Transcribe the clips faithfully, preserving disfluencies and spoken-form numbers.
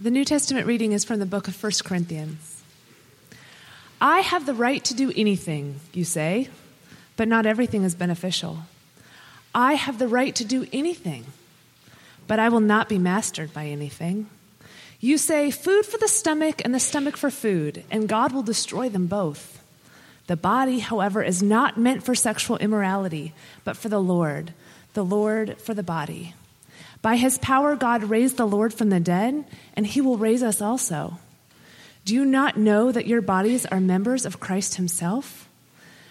The New Testament reading is from the book of First Corinthians. I have the right to do anything, you say, but not everything is beneficial. I have the right to do anything, but I will not be mastered by anything. You say, food for the stomach and the stomach for food, and God will destroy them both. The body, however, is not meant for sexual immorality, but for the Lord, the Lord for the body. By his power, God raised the Lord from the dead, and he will raise us also. Do you not know that your bodies are members of Christ himself?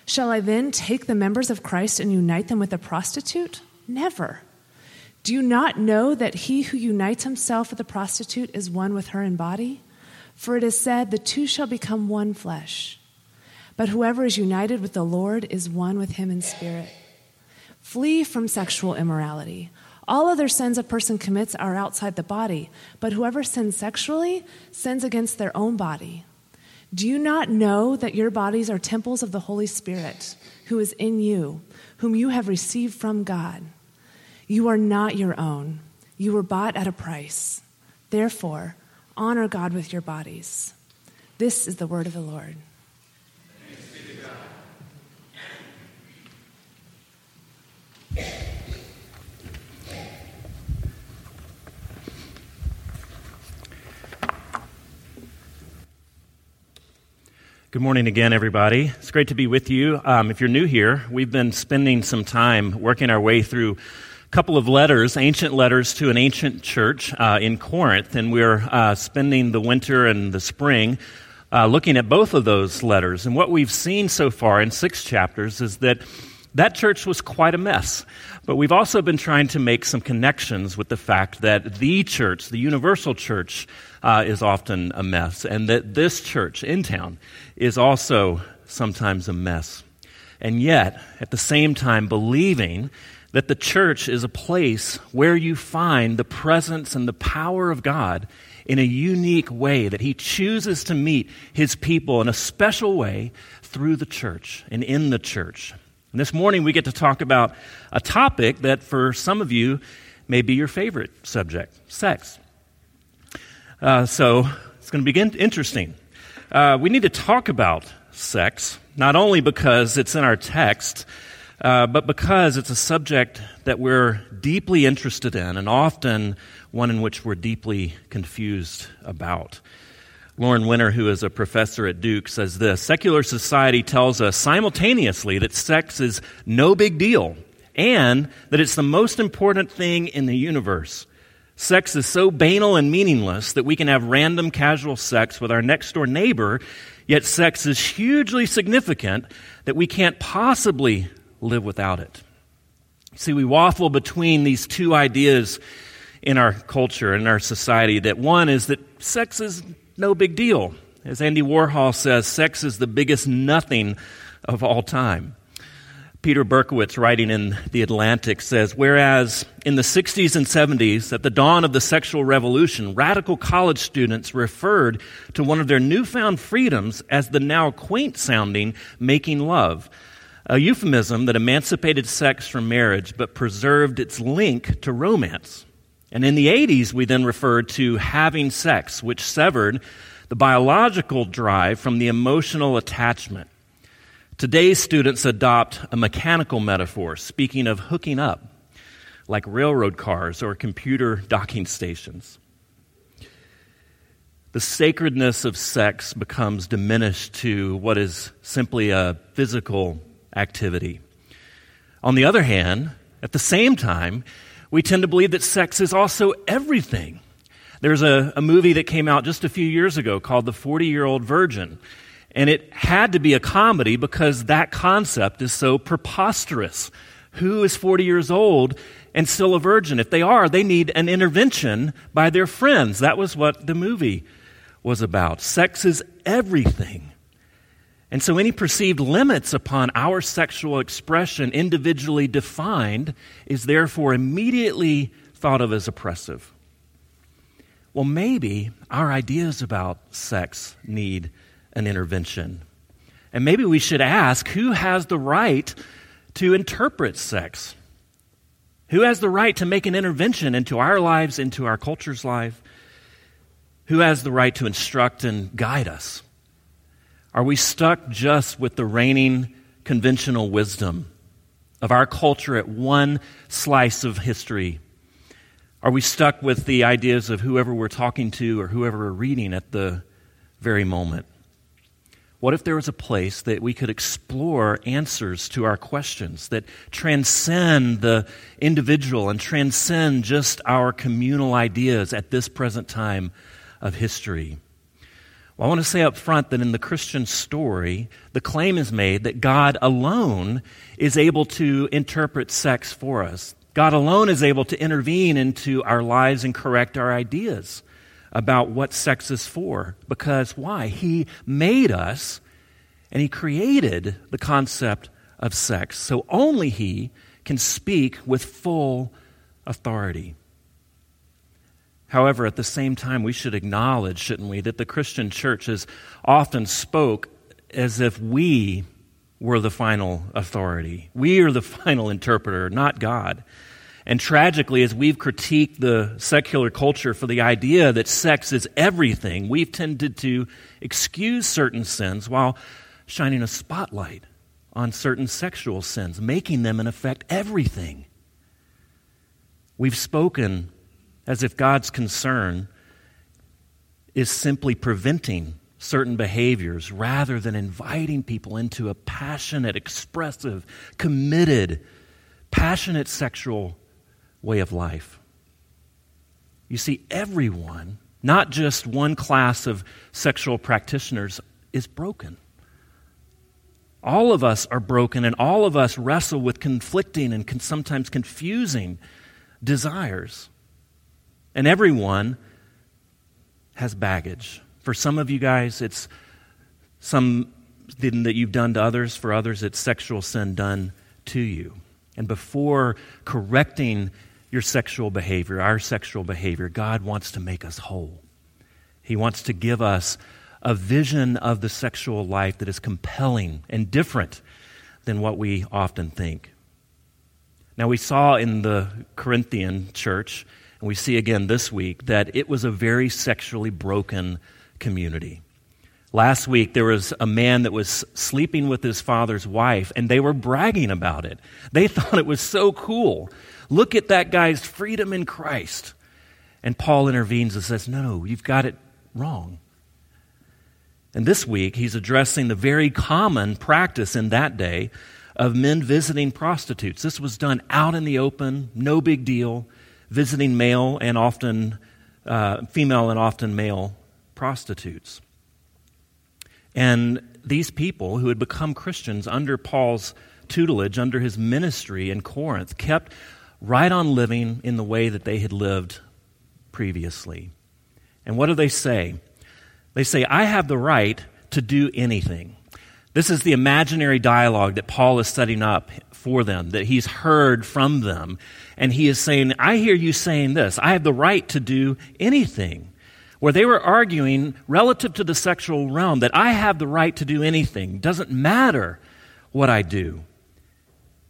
Shall I then take the members of Christ and unite them with a prostitute? Never. Do you not know that he who unites himself with a prostitute is one with her in body? For it is said, the two shall become one flesh. But whoever is united with the Lord is one with him in spirit. Flee from sexual immorality. All other sins a person commits are outside the body, but whoever sins sexually sins against their own body. Do you not know that your bodies are temples of the Holy Spirit, who is in you, whom you have received from God? You are not your own. You were bought at a price. Therefore, honor God with your bodies. This is the word of the Lord. Thanks be to God. Good morning again, everybody. It's great to be with you. Um, if you're new here, we've been spending some time working our way through couple of letters, ancient letters to an ancient church uh, in Corinth, and we're uh, spending the winter and the spring uh, looking at both of those letters. And what we've seen so far in six chapters is that that church was quite a mess, but we've also been trying to make some connections with the fact that the church, the universal church, uh, is often a mess, and that this church in town is also sometimes a mess. And yet, at the same time, believing that the church is a place where you find the presence and the power of God in a unique way, that he chooses to meet his people in a special way through the church and in the church. And this morning we get to talk about a topic that for some of you may be your favorite subject, sex. Uh, so it's going to begin interesting. Uh, we need to talk about sex, not only because it's in our text, Uh, but because it's a subject that we're deeply interested in, and often one in which we're deeply confused about. Lauren Winner, who is a professor at Duke, says this: secular society tells us simultaneously that sex is no big deal and that it's the most important thing in the universe. Sex is so banal and meaningless that we can have random casual sex with our next-door neighbor, yet sex is hugely significant that we can't possibly live without it. See, we waffle between these two ideas in our culture and our society, that one is that sex is no big deal. As Andy Warhol says, sex is the biggest nothing of all time. Peter Berkowitz, writing in The Atlantic, says, whereas in the sixties and seventies, at the dawn of the sexual revolution, radical college students referred to one of their newfound freedoms as the now quaint-sounding making love, a euphemism that emancipated sex from marriage but preserved its link to romance. And in the eighties, we then referred to having sex, which severed the biological drive from the emotional attachment. Today's students adopt a mechanical metaphor, speaking of hooking up, like railroad cars or computer docking stations. The sacredness of sex becomes diminished to what is simply a physical activity. On the other hand, at the same time, we tend to believe that sex is also everything. There's a, a movie that came out just a few years ago called The forty-Year-Old Virgin, and it had to be a comedy because that concept is so preposterous. Who is forty years old and still a virgin? If they are, they need an intervention by their friends. That was what the movie was about. Sex is everything. And so any perceived limits upon our sexual expression, individually defined, is therefore immediately thought of as oppressive. Well, maybe our ideas about sex need an intervention. And maybe we should ask, who has the right to interpret sex? Who has the right to make an intervention into our lives, into our culture's life? Who has the right to instruct and guide us? Are we stuck just with the reigning conventional wisdom of our culture at one slice of history? Are we stuck with the ideas of whoever we're talking to or whoever we're reading at the very moment? What if there was a place that we could explore answers to our questions that transcend the individual and transcend just our communal ideas at this present time of history? Well, I want to say up front that in the Christian story, the claim is made that God alone is able to interpret sex for us. God alone is able to intervene into our lives and correct our ideas about what sex is for. Because why? He made us and he created the concept of sex. So only he can speak with full authority. However, at the same time, we should acknowledge, shouldn't we, that the Christian church has often spoke as if we were the final authority. We are the final interpreter, not God. And tragically, as we've critiqued the secular culture for the idea that sex is everything, we've tended to excuse certain sins while shining a spotlight on certain sexual sins, making them, in effect, everything. We've spoken as if God's concern is simply preventing certain behaviors rather than inviting people into a passionate, expressive, committed, passionate sexual way of life. You see, everyone, not just one class of sexual practitioners, is broken. All of us are broken, and all of us wrestle with conflicting and can sometimes confusing desires. And everyone has baggage. For some of you guys, it's something that you've done to others. For others, it's sexual sin done to you. And before correcting your sexual behavior, our sexual behavior, God wants to make us whole. He wants to give us a vision of the sexual life that is compelling and different than what we often think. Now, we saw in the Corinthian church, and we see again this week, that it was a very sexually broken community. Last week, there was a man that was sleeping with his father's wife, and they were bragging about it. They thought it was so cool. Look at that guy's freedom in Christ. And Paul intervenes and says, no, you've got it wrong. And this week, he's addressing the very common practice in that day of men visiting prostitutes. This was done out in the open, no big deal, visiting male and often uh, female and often male prostitutes. And these people who had become Christians under Paul's tutelage, under his ministry in Corinth, kept right on living in the way that they had lived previously. And what do they say? They say, I have the right to do anything. This is the imaginary dialogue that Paul is setting up for them, that he's heard from them. And he is saying, I hear you saying this, I have the right to do anything. Where they were arguing relative to the sexual realm that I have the right to do anything. Doesn't matter what I do.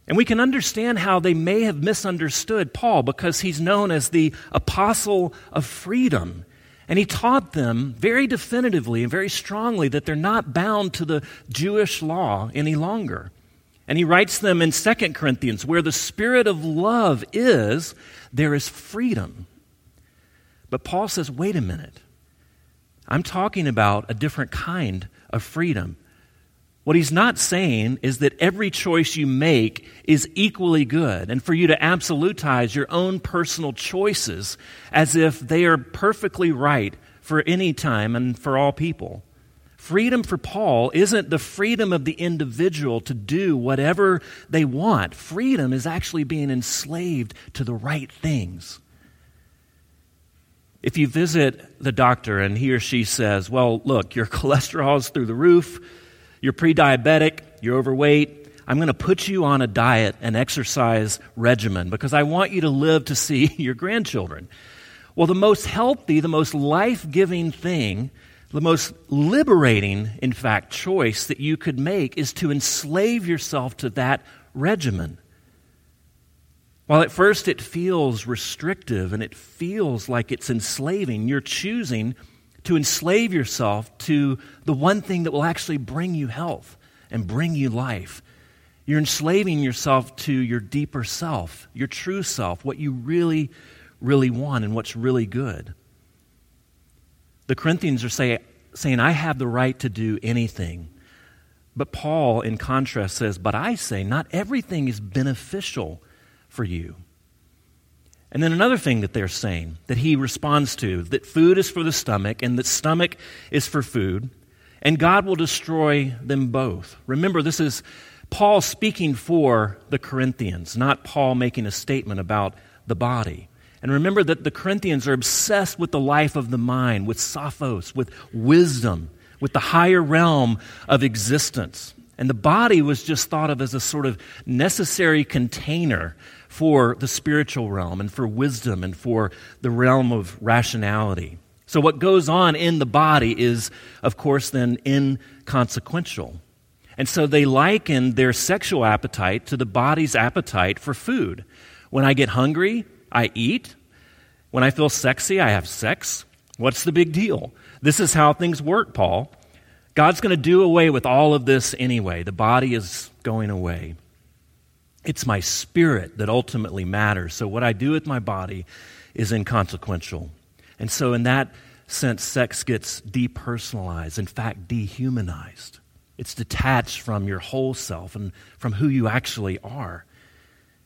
And we can understand how they may have misunderstood Paul because he's known as the apostle of freedom. And he taught them very definitively and very strongly that they're not bound to the Jewish law any longer. And he writes them in Second Corinthians, where the spirit of love is, there is freedom. But Paul says, wait a minute. I'm talking about a different kind of freedom. What he's not saying is that every choice you make is equally good, and for you to absolutize your own personal choices as if they are perfectly right for any time and for all people. Freedom for Paul isn't the freedom of the individual to do whatever they want. Freedom is actually being enslaved to the right things. If you visit the doctor and he or she says, well, look, your cholesterol is through the roof, you're pre-diabetic, you're overweight, I'm going to put you on a diet and exercise regimen because I want you to live to see your grandchildren. Well, the most healthy, the most life-giving thing, the most liberating, in fact, choice that you could make is to enslave yourself to that regimen. While at first it feels restrictive and it feels like it's enslaving, you're choosing to enslave yourself to the one thing that will actually bring you health and bring you life. You're enslaving yourself to your deeper self, your true self, what you really, really want and what's really good. The Corinthians are say, saying, I have the right to do anything. But Paul, in contrast, says, but I say, not everything is beneficial for you. And then another thing that they're saying, that he responds to, that food is for the stomach and that stomach is for food, and God will destroy them both. Remember, this is Paul speaking for the Corinthians, not Paul making a statement about the body. And remember that the Corinthians are obsessed with the life of the mind, with sophos, with wisdom, with the higher realm of existence. And the body was just thought of as a sort of necessary container for the spiritual realm and for wisdom and for the realm of rationality. So what goes on in the body is, of course, then inconsequential. And so they liken their sexual appetite to the body's appetite for food. When I get hungry, I eat. When I feel sexy, I have sex. What's the big deal? This is how things work, Paul. God's going to do away with all of this anyway. The body is going away. It's my spirit that ultimately matters. So what I do with my body is inconsequential. And so in that sense, sex gets depersonalized, in fact, dehumanized. It's detached from your whole self and from who you actually are.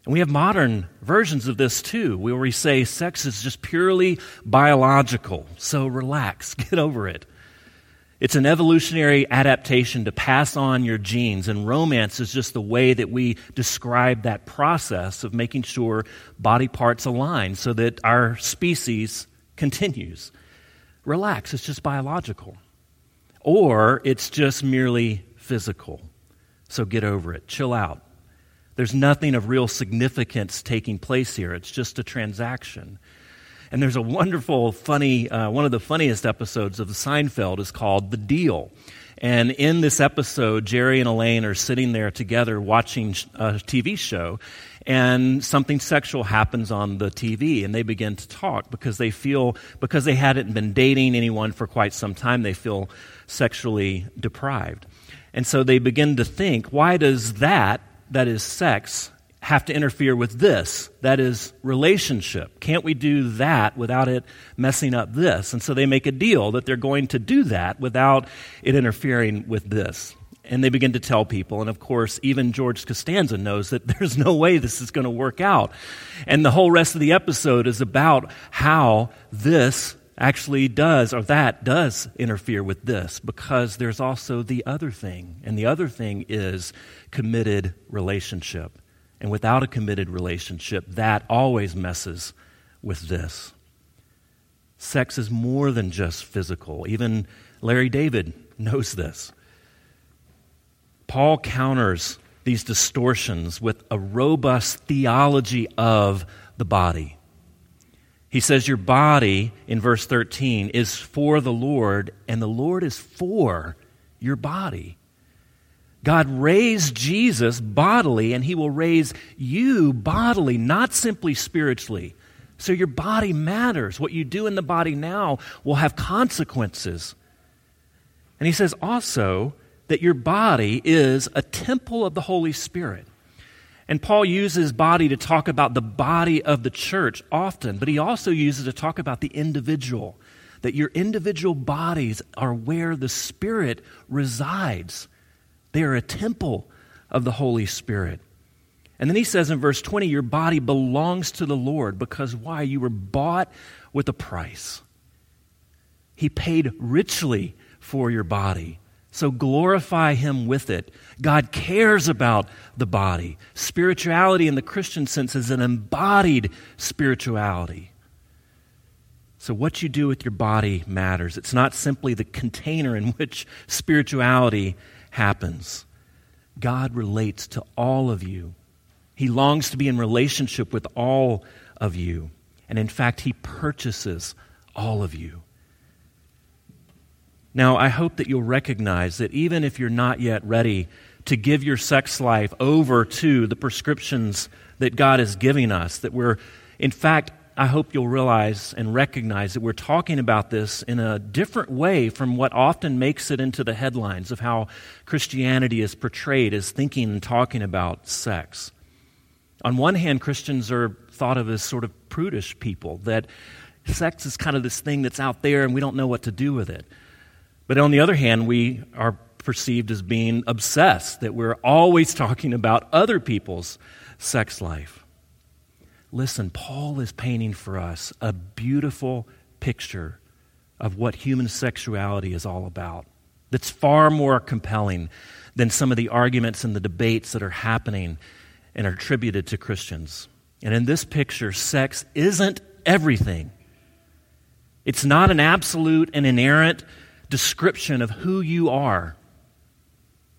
And we have modern versions of this too, where we say sex is just purely biological, so relax, get over it. It's an evolutionary adaptation to pass on your genes, and romance is just the way that we describe that process of making sure body parts align so that our species continues. Relax, it's just biological. Or it's just merely physical, so get over it, chill out. There's nothing of real significance taking place here. It's just a transaction. And there's a wonderful, funny, uh, one of the funniest episodes of Seinfeld is called The Deal. And in this episode, Jerry and Elaine are sitting there together watching a T V show, and something sexual happens on the T V, and they begin to talk because they feel, because they hadn't been dating anyone for quite some time, they feel sexually deprived. And so they begin to think, why does that, that is sex, have to interfere with this, that is relationship? Can't we do that without it messing up this? And so they make a deal that they're going to do that without it interfering with this. And they begin to tell people, and of course, even George Costanza knows that there's no way this is going to work out. And the whole rest of the episode is about how this actually does, or that does interfere with this, because there's also the other thing, and the other thing is committed relationship. And without a committed relationship, that always messes with this. Sex is more than just physical. Even Larry David knows this. Paul counters these distortions with a robust theology of the body. He says your body, in verse thirteen, is for the Lord, and the Lord is for your body. God raised Jesus bodily, and he will raise you bodily, not simply spiritually. So your body matters. What you do in the body now will have consequences. And he says also that your body is a temple of the Holy Spirit. And Paul uses body to talk about the body of the church often, but he also uses it to talk about the individual, that your individual bodies are where the Spirit resides. They are a temple of the Holy Spirit. And then he says in verse twenty, your body belongs to the Lord, because why? You were bought with a price. He paid richly for your body. So glorify him with it. God cares about the body. Spirituality in the Christian sense is an embodied spirituality. So what you do with your body matters. It's not simply the container in which spirituality happens. God relates to all of you. He longs to be in relationship with all of you. And in fact, he purchases all of you. Now, I hope that you'll recognize that even if you're not yet ready to give your sex life over to the prescriptions that God is giving us, that we're, in fact, I hope you'll realize and recognize that we're talking about this in a different way from what often makes it into the headlines of how Christianity is portrayed as thinking and talking about sex. On one hand, Christians are thought of as sort of prudish people, that sex is kind of this thing that's out there and we don't know what to do with it. But on the other hand, we are perceived as being obsessed, that we're always talking about other people's sex life. Listen, Paul is painting for us a beautiful picture of what human sexuality is all about that's far more compelling than some of the arguments and the debates that are happening and are attributed to Christians. And in this picture, sex isn't everything. It's not an absolute and inerrant description of who you are.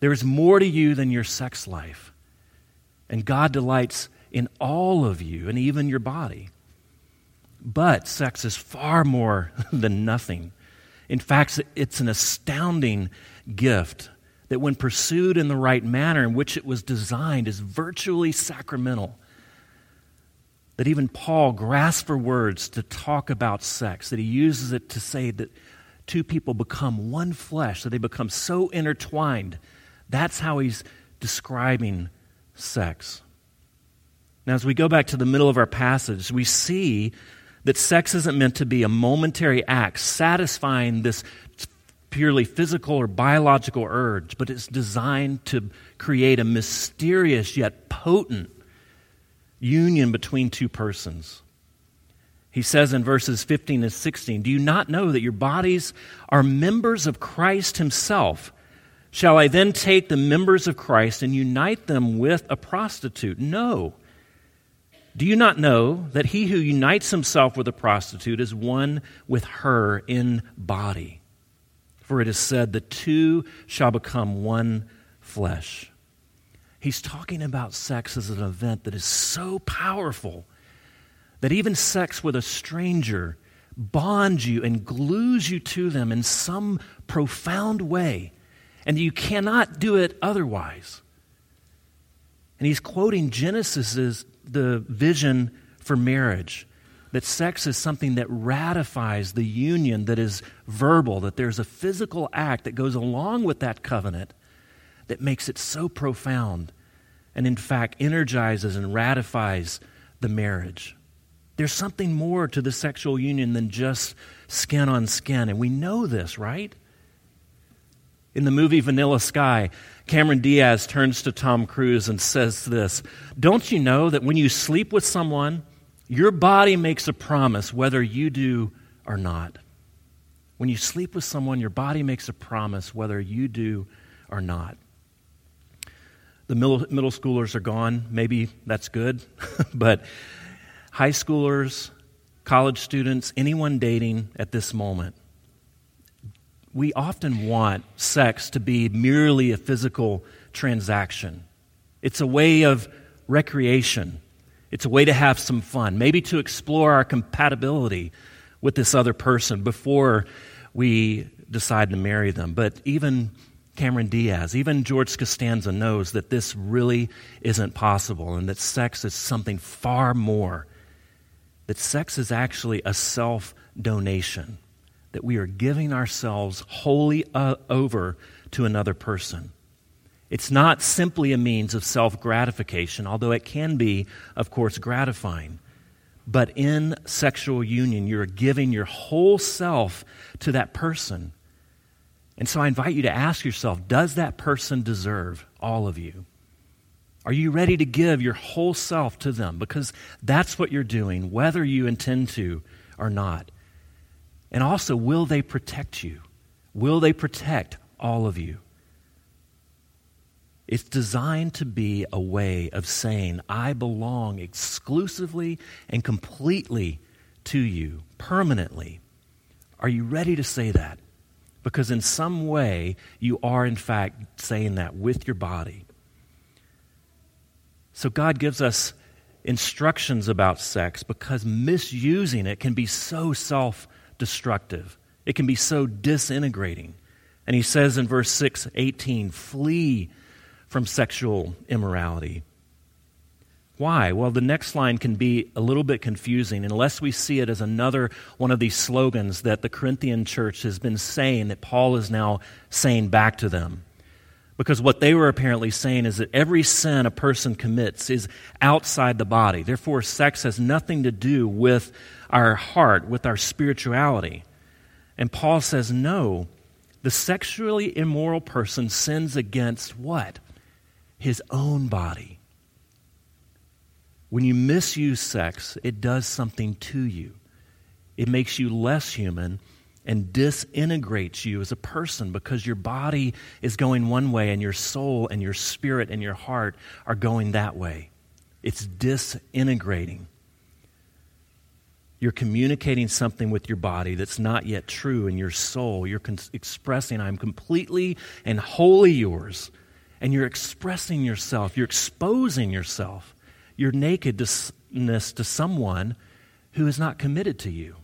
There is more to you than your sex life. And God delights in all of you and even your body. But sex is far more than nothing. In fact, it's an astounding gift that when pursued in the right manner in which it was designed is virtually sacramental. That even Paul grasps for words to talk about sex, that he uses it to say that two people become one flesh, that they become so intertwined. That's how he's describing sex. Now, as we go back to the middle of our passage, we see that sex isn't meant to be a momentary act satisfying this purely physical or biological urge, but it's designed to create a mysterious yet potent union between two persons. He says in verses fifteen and sixteen, "Do you not know that your bodies are members of Christ himself? Shall I then take the members of Christ and unite them with a prostitute? No. Do you not know that he who unites himself with a prostitute is one with her in body? For it is said, the two shall become one flesh." He's talking about sex as an event that is so powerful that even sex with a stranger bonds you and glues you to them in some profound way, and you cannot do it otherwise. And he's quoting Genesis's the vision for marriage, that sex is something that ratifies the union that is verbal, that there's a physical act that goes along with that covenant that makes it so profound and, in fact, energizes and ratifies the marriage. There's something more to the sexual union than just skin on skin, and we know this, right? In the movie Vanilla Sky, Cameron Diaz turns to Tom Cruise and says this, "Don't you know that when you sleep with someone, your body makes a promise whether you do or not?" When you sleep with someone, your body makes a promise whether you do or not. The middle, middle schoolers are gone. Maybe that's good. But high schoolers, college students, anyone dating at this moment, we often want sex to be merely a physical transaction. It's a way of recreation. It's a way to have some fun, maybe to explore our compatibility with this other person before we decide to marry them. But even Cameron Diaz, even George Costanza knows that this really isn't possible and that sex is something far more, that sex is actually a self-donation, that we are giving ourselves wholly uh, over to another person. It's not simply a means of self-gratification, although it can be, of course, gratifying. But in sexual union, you're giving your whole self to that person. And so I invite you to ask yourself, does that person deserve all of you? Are you ready to give your whole self to them? Because that's what you're doing, whether you intend to or not. And also, will they protect you? Will they protect all of you? It's designed to be a way of saying, I belong exclusively and completely to you, permanently. Are you ready to say that? Because in some way, you are in fact saying that with your body. So God gives us instructions about sex because misusing it can be so self-destructive. It can be so disintegrating. And he says in verse six, eighteen, "Flee from sexual immorality." Why? Well, the next line can be a little bit confusing unless we see it as another one of these slogans that the Corinthian church has been saying that Paul is now saying back to them. Because what they were apparently saying is that every sin a person commits is outside the body. Therefore, sex has nothing to do with our heart, with our spirituality. And Paul says, no, the sexually immoral person sins against what? His own body. When you misuse sex, it does something to you. It makes you less human and disintegrates you as a person because your body is going one way and your soul and your spirit and your heart are going that way. It's disintegrating. You're communicating something with your body that's not yet true in your soul. You're con- expressing, I'm completely and wholly yours. And you're expressing yourself. You're exposing yourself. Your nakedness to someone who is not committed to you,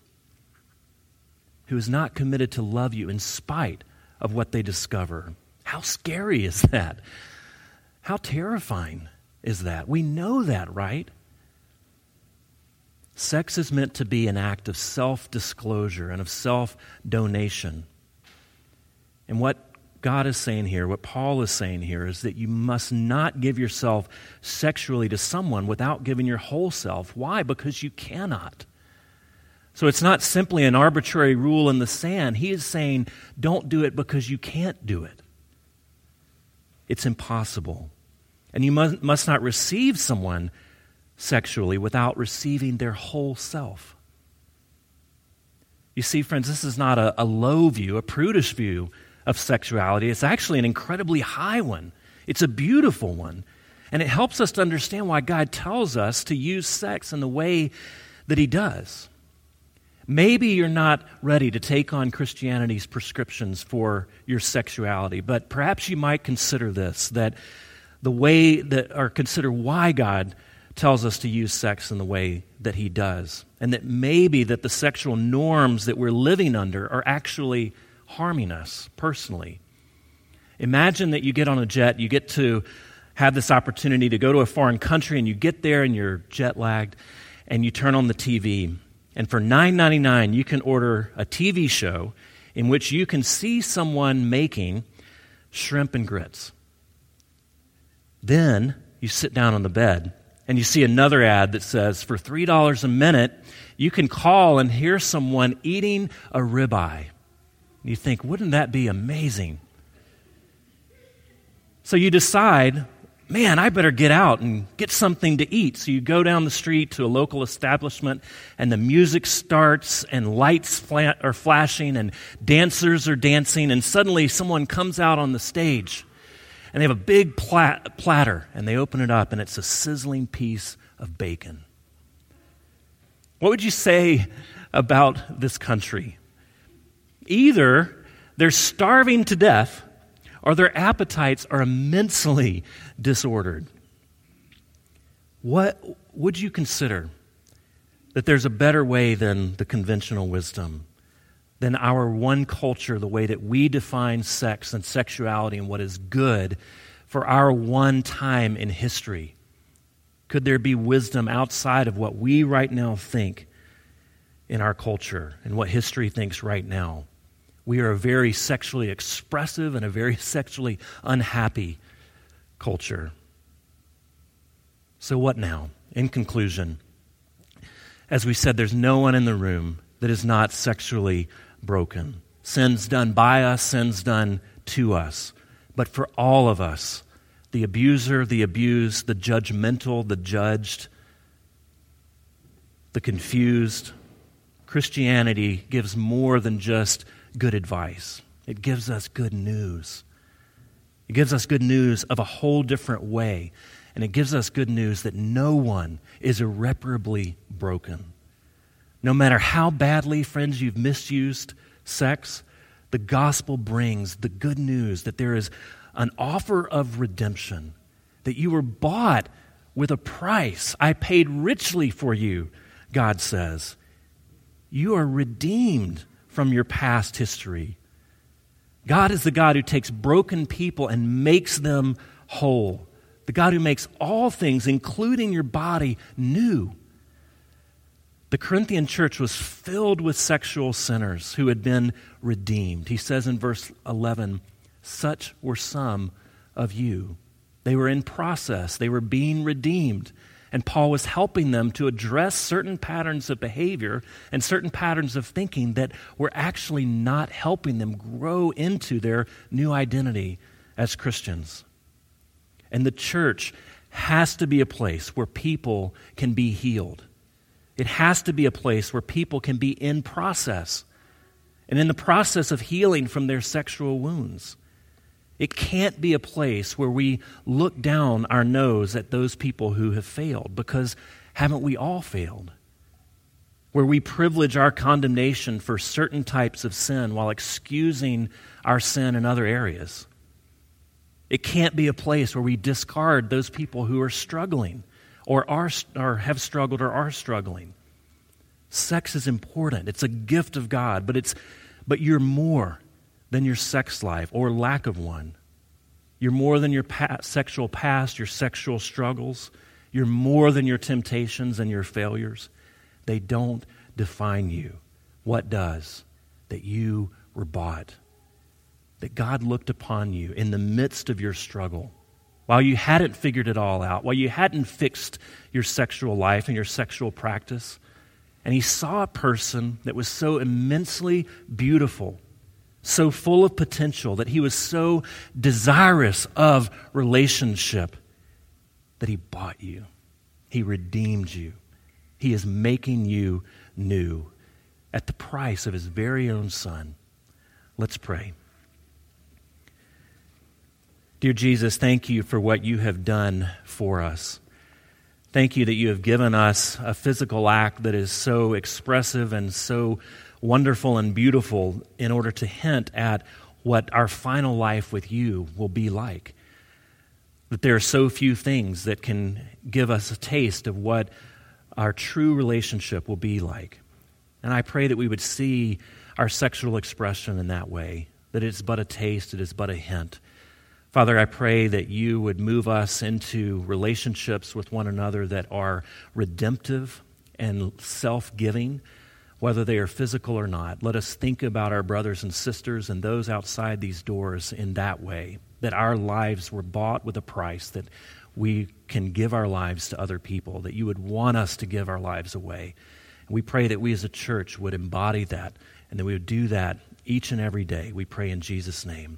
who is not committed to love you in spite of what they discover. How scary is that? How terrifying is that? We know that, right? Sex is meant to be an act of self-disclosure and of self-donation. And what God is saying here, what Paul is saying here, is that you must not give yourself sexually to someone without giving your whole self. Why? Because you cannot. So it's not simply an arbitrary rule in the sand. He is saying, don't do it because you can't do it. It's impossible. And you must, must not receive someone sexually without receiving their whole self. You see, friends, this is not a, a low view, a prudish view of sexuality. It's actually an incredibly high one. It's a beautiful one. And it helps us to understand why God tells us to use sex in the way that He does. Maybe you're not ready to take on Christianity's prescriptions for your sexuality, but perhaps you might consider this, that the way that, or consider why God tells us to use sex in the way that He does. And that maybe that the sexual norms that we're living under are actually harming us personally. Imagine that you get on a jet, you get to have this opportunity to go to a foreign country, and you get there and you're jet lagged, and you turn on the T V, and for nine ninety-nine you can order a T V show in which you can see someone making shrimp and grits. Then you sit down on the bed and you see another ad that says for three dollars a minute you can call and hear someone eating a ribeye. You think, wouldn't that be amazing? So you decide, man, I better get out and get something to eat. So you go down the street to a local establishment, and the music starts, and lights fla- are flashing, and dancers are dancing, and suddenly someone comes out on the stage, and they have a big plat- platter, and they open it up, and it's a sizzling piece of bacon. What would you say about this country? Either they're starving to death or their appetites are immensely disordered. What would you consider that there's a better way than the conventional wisdom, than our one culture, the way that we define sex and sexuality and what is good for our one time in history? Could there be wisdom outside of what we right now think in our culture and what history thinks right now? We are a very sexually expressive and a very sexually unhappy culture. So what now? In conclusion, as we said, there's no one in the room that is not sexually broken. Sin's done by us, sin's done to us. But for all of us, the abuser, the abused, the judgmental, the judged, the confused, Christianity gives more than just good advice. It gives us good news. It gives us good news of a whole different way. And it gives us good news that no one is irreparably broken. No matter how badly, friends, you've misused sex, the gospel brings the good news that there is an offer of redemption, that you were bought with a price. I paid richly for you, God says. You are redeemed from your past history. God is the God who takes broken people and makes them whole. the God who makes all things, including your body, new. The Corinthian church was filled with sexual sinners who had been redeemed. He says in verse eleven, such were some of you. They were in process. They were being redeemed. And Paul was helping them to address certain patterns of behavior and certain patterns of thinking that were actually not helping them grow into their new identity as Christians. And the church has to be a place where people can be healed. It has to be a place where people can be in process and in the process of healing from their sexual wounds. It can't be a place where we look down our nose at those people who have failed, because haven't we all failed? Where we privilege our condemnation for certain types of sin while excusing our sin in other areas. It can't be a place where we discard those people who are struggling or are or have struggled or are struggling. Sex is important. It's a gift of God, but it's but you're more than your sex life or lack of one. You're more than your past, sexual past, your sexual struggles. You're more than your temptations and your failures. They don't define you. What does? That you were bought. That God looked upon you in the midst of your struggle. While you hadn't figured it all out, while you hadn't fixed your sexual life and your sexual practice, and he saw a person that was so immensely beautiful, so full of potential, that he was so desirous of relationship that he bought you. He redeemed you. He is making you new at the price of his very own son. Let's pray. Dear Jesus, thank you for what you have done for us. Thank you that you have given us a physical act that is so expressive and so wonderful and beautiful in order to hint at what our final life with you will be like. That there are so few things that can give us a taste of what our true relationship will be like. And I pray that we would see our sexual expression in that way, that it's but a taste, it is but a hint. Father, I pray that you would move us into relationships with one another that are redemptive and self-giving, whether they are physical or not. Let us think about our brothers and sisters and those outside these doors in that way, that our lives were bought with a price, that we can give our lives to other people, that you would want us to give our lives away. And we pray that we as a church would embody that, and that we would do that each and every day. We pray in Jesus' name.